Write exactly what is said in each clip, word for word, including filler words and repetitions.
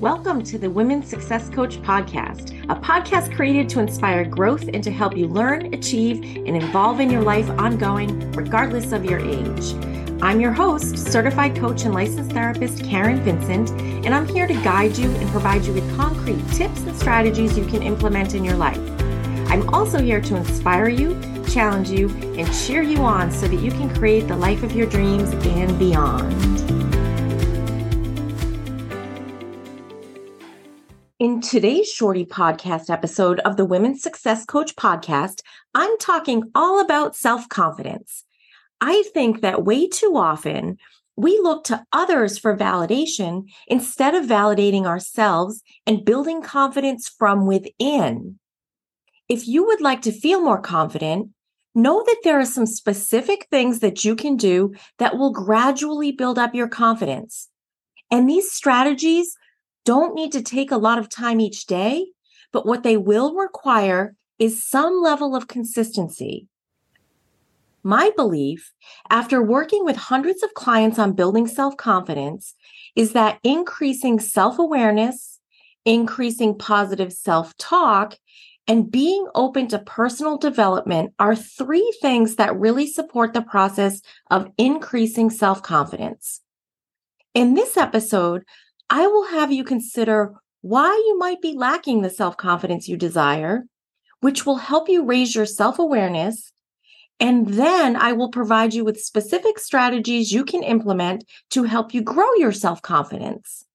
Welcome to the Women's Success Coach Podcast, a podcast created to inspire growth and to help you learn, achieve, and evolve in your life ongoing, regardless of your age. I'm your host, certified coach and licensed therapist, Karen Vincent, and I'm here to guide you and provide you with concrete tips and strategies you can implement in your life. I'm also here to inspire you, challenge you, and cheer you on so that you can create the life of your dreams and beyond. In today's shorty podcast episode of the Women's Success Coach Podcast, I'm talking all about self-confidence. I think that way too often we look to others for validation instead of validating ourselves and building confidence from within. If you would like to feel more confident, know that there are some specific things that you can do that will gradually build up your confidence. And these strategies don't need to take a lot of time each day, but what they will require is some level of consistency. My belief, after working with hundreds of clients on building self-confidence, is that increasing self-awareness, increasing positive self-talk, and being open to personal development are three things that really support the process of increasing self-confidence. In this episode, I will have you consider why you might be lacking the self-confidence you desire, which will help you raise your self-awareness, and then I will provide you with specific strategies you can implement to help you grow your self-confidence.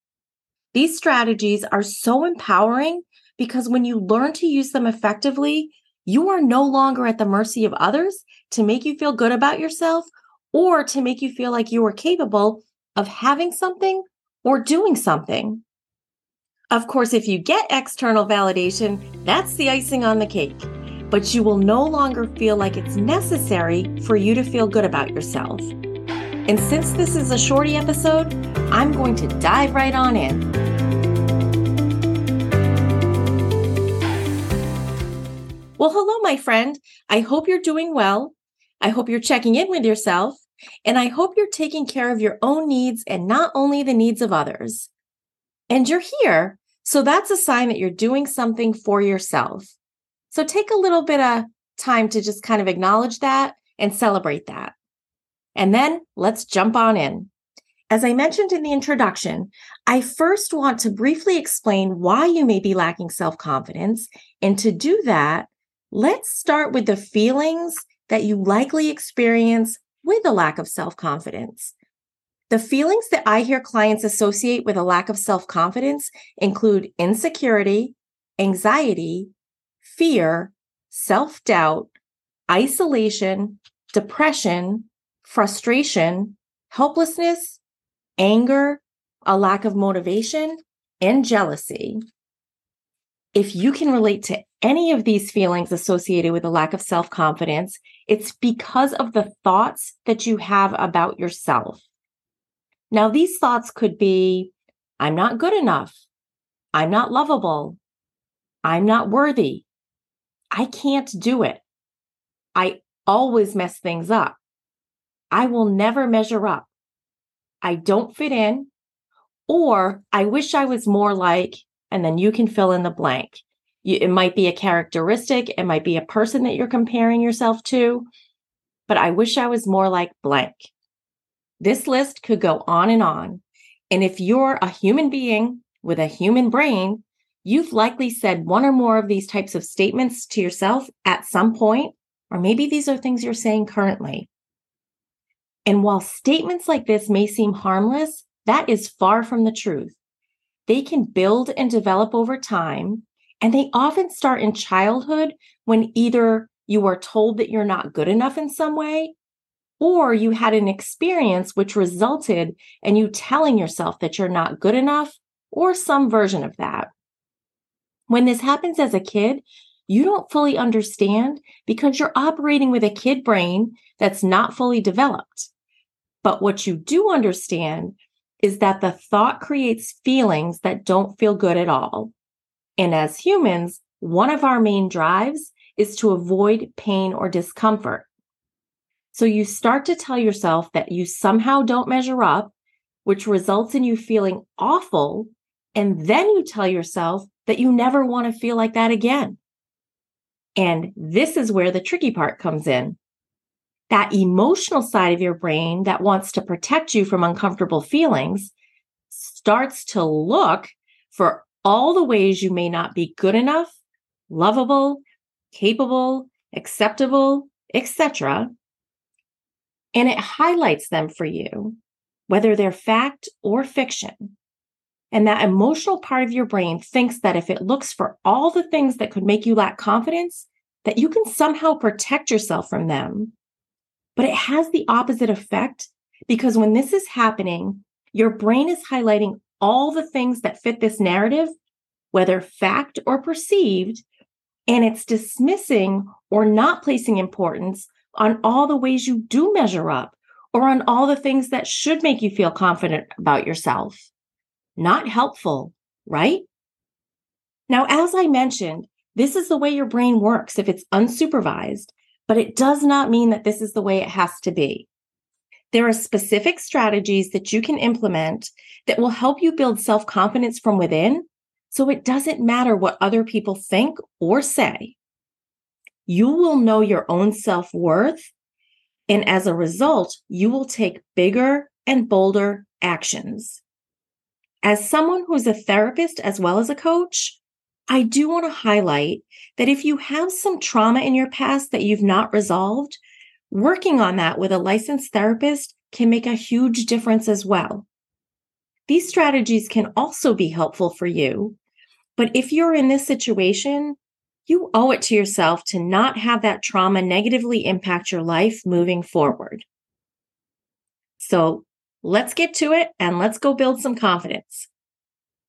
These strategies are so empowering because when you learn to use them effectively, you are no longer at the mercy of others to make you feel good about yourself or to make you feel like you are capable of having something or doing something. Of course, if you get external validation, that's the icing on the cake, but you will no longer feel like it's necessary for you to feel good about yourself. And since this is a shorty episode, I'm going to dive right on in. Well, hello, my friend. I hope you're doing well. I hope you're checking in with yourself. And I hope you're taking care of your own needs and not only the needs of others. And you're here, so that's a sign that you're doing something for yourself. So take a little bit of time to just kind of acknowledge that and celebrate that. And then let's jump on in. As I mentioned in the introduction, I first want to briefly explain why you may be lacking self-confidence. And to do that, let's start with the feelings that you likely experience with a lack of self-confidence. The feelings that I hear clients associate with a lack of self-confidence include insecurity, anxiety, fear, self-doubt, isolation, depression, frustration, helplessness, anger, a lack of motivation, and jealousy. If you can relate to any of these feelings associated with a lack of self-confidence, it's because of the thoughts that you have about yourself. Now, these thoughts could be, I'm not good enough. I'm not lovable. I'm not worthy. I can't do it. I always mess things up. I will never measure up. I don't fit in. Or I wish I was more like, and then you can fill in the blank. You, it might be a characteristic. It might be a person that you're comparing yourself to. But I wish I was more like blank. This list could go on and on. And if you're a human being with a human brain, you've likely said one or more of these types of statements to yourself at some point, or maybe these are things you're saying currently. And while statements like this may seem harmless, that is far from the truth. They can build and develop over time. And they often start in childhood when either you are told that you're not good enough in some way, or you had an experience which resulted in you telling yourself that you're not good enough or some version of that. When this happens as a kid, you don't fully understand because you're operating with a kid brain that's not fully developed. But what you do understand is that the thought creates feelings that don't feel good at all. And as humans, one of our main drives is to avoid pain or discomfort. So you start to tell yourself that you somehow don't measure up, which results in you feeling awful And then you tell yourself that you never want to feel like that again. And this is where the tricky part comes in. That emotional side of your brain that wants to protect you from uncomfortable feelings starts to look for all the ways you may not be good enough, lovable, capable, acceptable, et cetera. And it highlights them for you, whether they're fact or fiction. And that emotional part of your brain thinks that if it looks for all the things that could make you lack confidence, that you can somehow protect yourself from them. But it has the opposite effect, because when this is happening, your brain is highlighting all the things that fit this narrative, whether fact or perceived, and it's dismissing or not placing importance on all the ways you do measure up or on all the things that should make you feel confident about yourself. Not helpful, right? Now, as I mentioned, this is the way your brain works if it's unsupervised. But it does not mean that this is the way it has to be. There are specific strategies that you can implement that will help you build self-confidence from within, so it doesn't matter what other people think or say. You will know your own self-worth, and as a result, you will take bigger and bolder actions. As someone who's a therapist as well as a coach, I do want to highlight that if you have some trauma in your past that you've not resolved, working on that with a licensed therapist can make a huge difference as well. These strategies can also be helpful for you, but if you're in this situation, you owe it to yourself to not have that trauma negatively impact your life moving forward. So let's get to it and let's go build some confidence.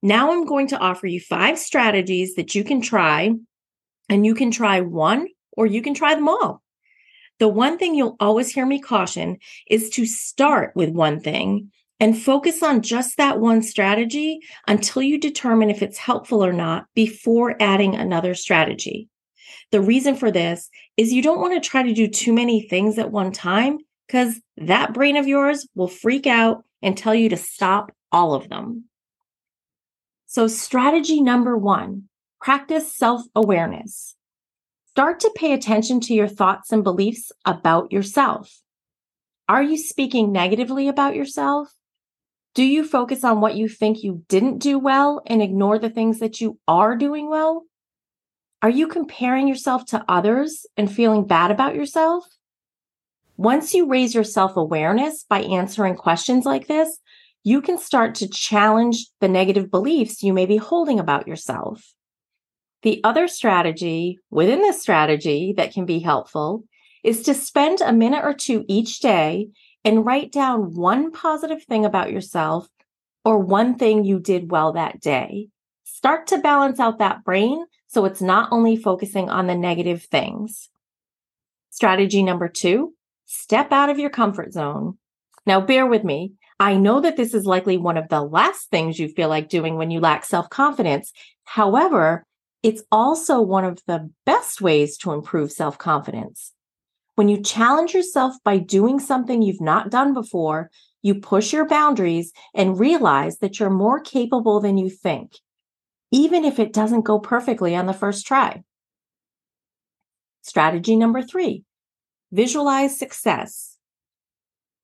Now I'm going to offer you five strategies that you can try, and you can try one or you can try them all. The one thing you'll always hear me caution is to start with one thing and focus on just that one strategy until you determine if it's helpful or not before adding another strategy. The reason for this is you don't want to try to do too many things at one time, because that brain of yours will freak out and tell you to stop all of them. So strategy number one, practice self-awareness. Start to pay attention to your thoughts and beliefs about yourself. Are you speaking negatively about yourself? Do you focus on what you think you didn't do well and ignore the things that you are doing well? Are you comparing yourself to others and feeling bad about yourself? Once you raise your self-awareness by answering questions like this, you can start to challenge the negative beliefs you may be holding about yourself. The other strategy within this strategy that can be helpful is to spend a minute or two each day and write down one positive thing about yourself or one thing you did well that day. Start to balance out that brain so it's not only focusing on the negative things. Strategy number two, step out of your comfort zone. Now, bear with me. I know that this is likely one of the last things you feel like doing when you lack self-confidence. However, it's also one of the best ways to improve self-confidence. When you challenge yourself by doing something you've not done before, you push your boundaries and realize that you're more capable than you think, even if it doesn't go perfectly on the first try. Strategy number three, visualize success.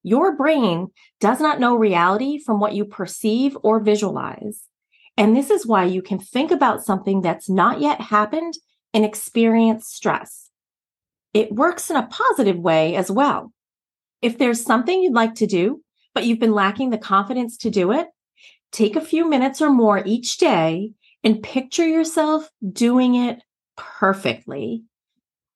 Your brain does not know reality from what you perceive or visualize. And this is why you can think about something that's not yet happened and experience stress. It works in a positive way as well. If there's something you'd like to do, but you've been lacking the confidence to do it, take a few minutes or more each day and picture yourself doing it perfectly.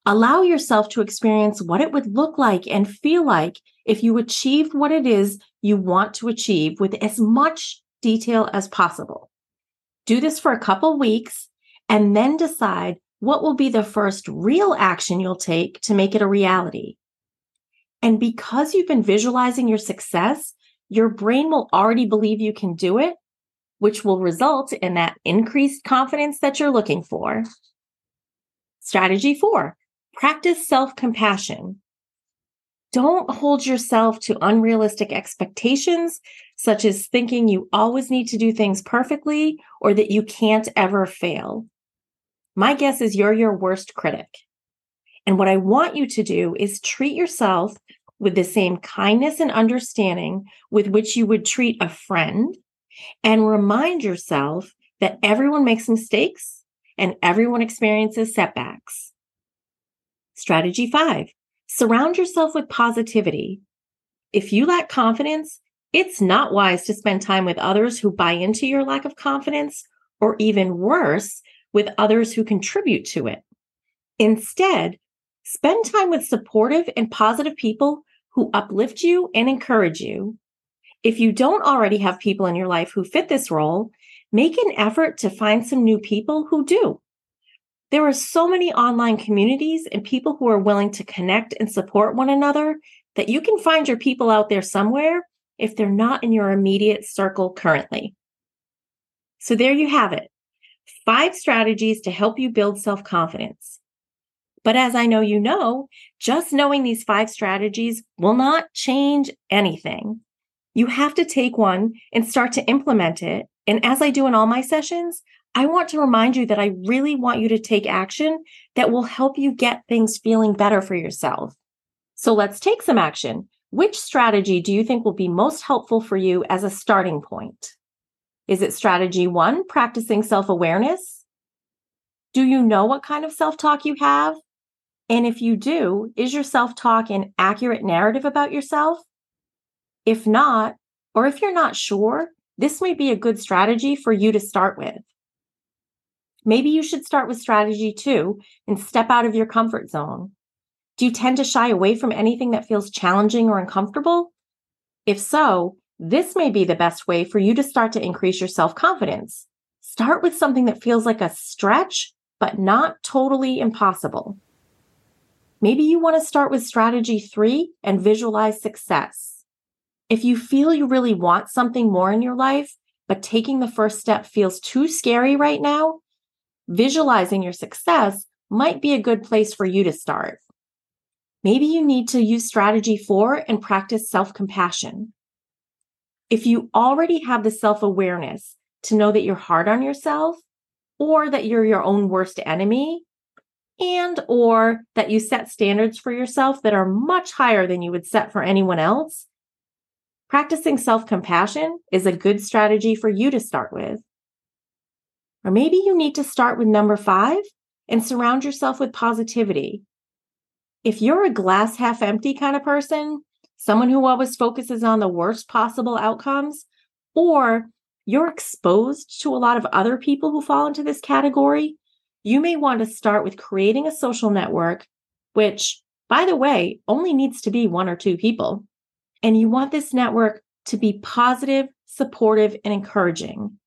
Allow yourself to experience what it would look like and feel like if you achieved what it is you want to achieve with as much detail as possible. Do this for a couple weeks and then decide what will be the first real action you'll take to make it a reality. And because you've been visualizing your success, your brain will already believe you can do it, which will result in that increased confidence that you're looking for. Strategy four. Practice self-compassion. Don't hold yourself to unrealistic expectations such as thinking you always need to do things perfectly or that you can't ever fail. My guess is you're your worst critic. And what I want you to do is treat yourself with the same kindness and understanding with which you would treat a friend, and remind yourself that everyone makes mistakes and everyone experiences setbacks. Strategy five, surround yourself with positivity. If you lack confidence, it's not wise to spend time with others who buy into your lack of confidence, or even worse, with others who contribute to it. Instead, spend time with supportive and positive people who uplift you and encourage you. If you don't already have people in your life who fit this role, make an effort to find some new people who do. There are so many online communities and people who are willing to connect and support one another that you can find your people out there somewhere if they're not in your immediate circle currently. So there you have it. Five strategies to help you build self-confidence. But as I know you know, just knowing these five strategies will not change anything. You have to take one and start to implement it. And as I do in all my sessions, I want to remind you that I really want you to take action that will help you get things feeling better for yourself. So let's take some action. Which strategy do you think will be most helpful for you as a starting point? Is it strategy one, practicing self-awareness? Do you know what kind of self-talk you have? And if you do, is your self-talk an accurate narrative about yourself? If not, or if you're not sure, this may be a good strategy for you to start with. Maybe you should start with strategy two and step out of your comfort zone. Do you tend to shy away from anything that feels challenging or uncomfortable? If so, this may be the best way for you to start to increase your self-confidence. Start with something that feels like a stretch, but not totally impossible. Maybe you want to start with strategy three and visualize success. If you feel you really want something more in your life, but taking the first step feels too scary right now, visualizing your success might be a good place for you to start. Maybe you need to use strategy four and practice self-compassion. If you already have the self-awareness to know that you're hard on yourself, or that you're your own worst enemy, and or that you set standards for yourself that are much higher than you would set for anyone else, practicing self-compassion is a good strategy for you to start with. Or maybe you need to start with number five and surround yourself with positivity. If you're a glass half empty kind of person, someone who always focuses on the worst possible outcomes, or you're exposed to a lot of other people who fall into this category, you may want to start with creating a social network, which, by the way, only needs to be one or two people. And you want this network to be positive, supportive, and encouraging.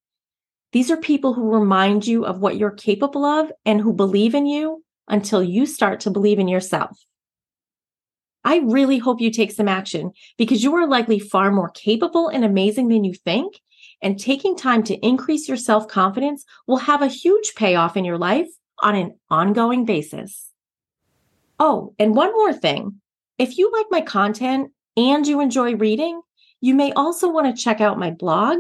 These are people who remind you of what you're capable of and who believe in you until you start to believe in yourself. I really hope you take some action because you are likely far more capable and amazing than you think, and taking time to increase your self-confidence will have a huge payoff in your life on an ongoing basis. Oh, and one more thing. If you like my content and you enjoy reading, you may also want to check out my blog,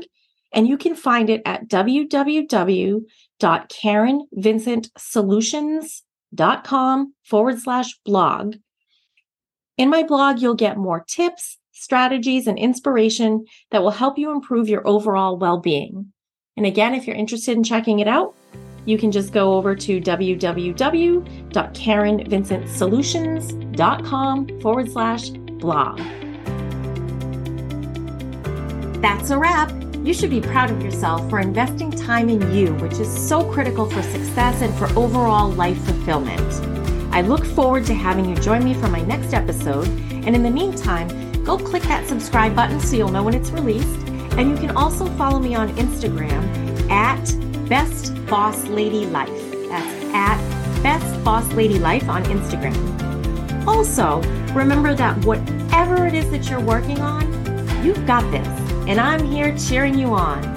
and you can find it at w w w dot Karen Vincent Solutions dot com forward slash blog. In my blog, you'll get more tips, strategies, and inspiration that will help you improve your overall well-being. And again, if you're interested in checking it out, you can just go over to w w w dot Karen Vincent Solutions dot com forward slash blog. That's a wrap. You should be proud of yourself for investing time in you, which is so critical for success and for overall life fulfillment. I look forward to having you join me for my next episode. And in the meantime, go click that subscribe button so you'll know when it's released. And you can also follow me on Instagram at Best Boss Lady Life. That's at Best Boss Lady Life on Instagram. Also, remember that whatever it is that you're working on, you've got this. And I'm here cheering you on.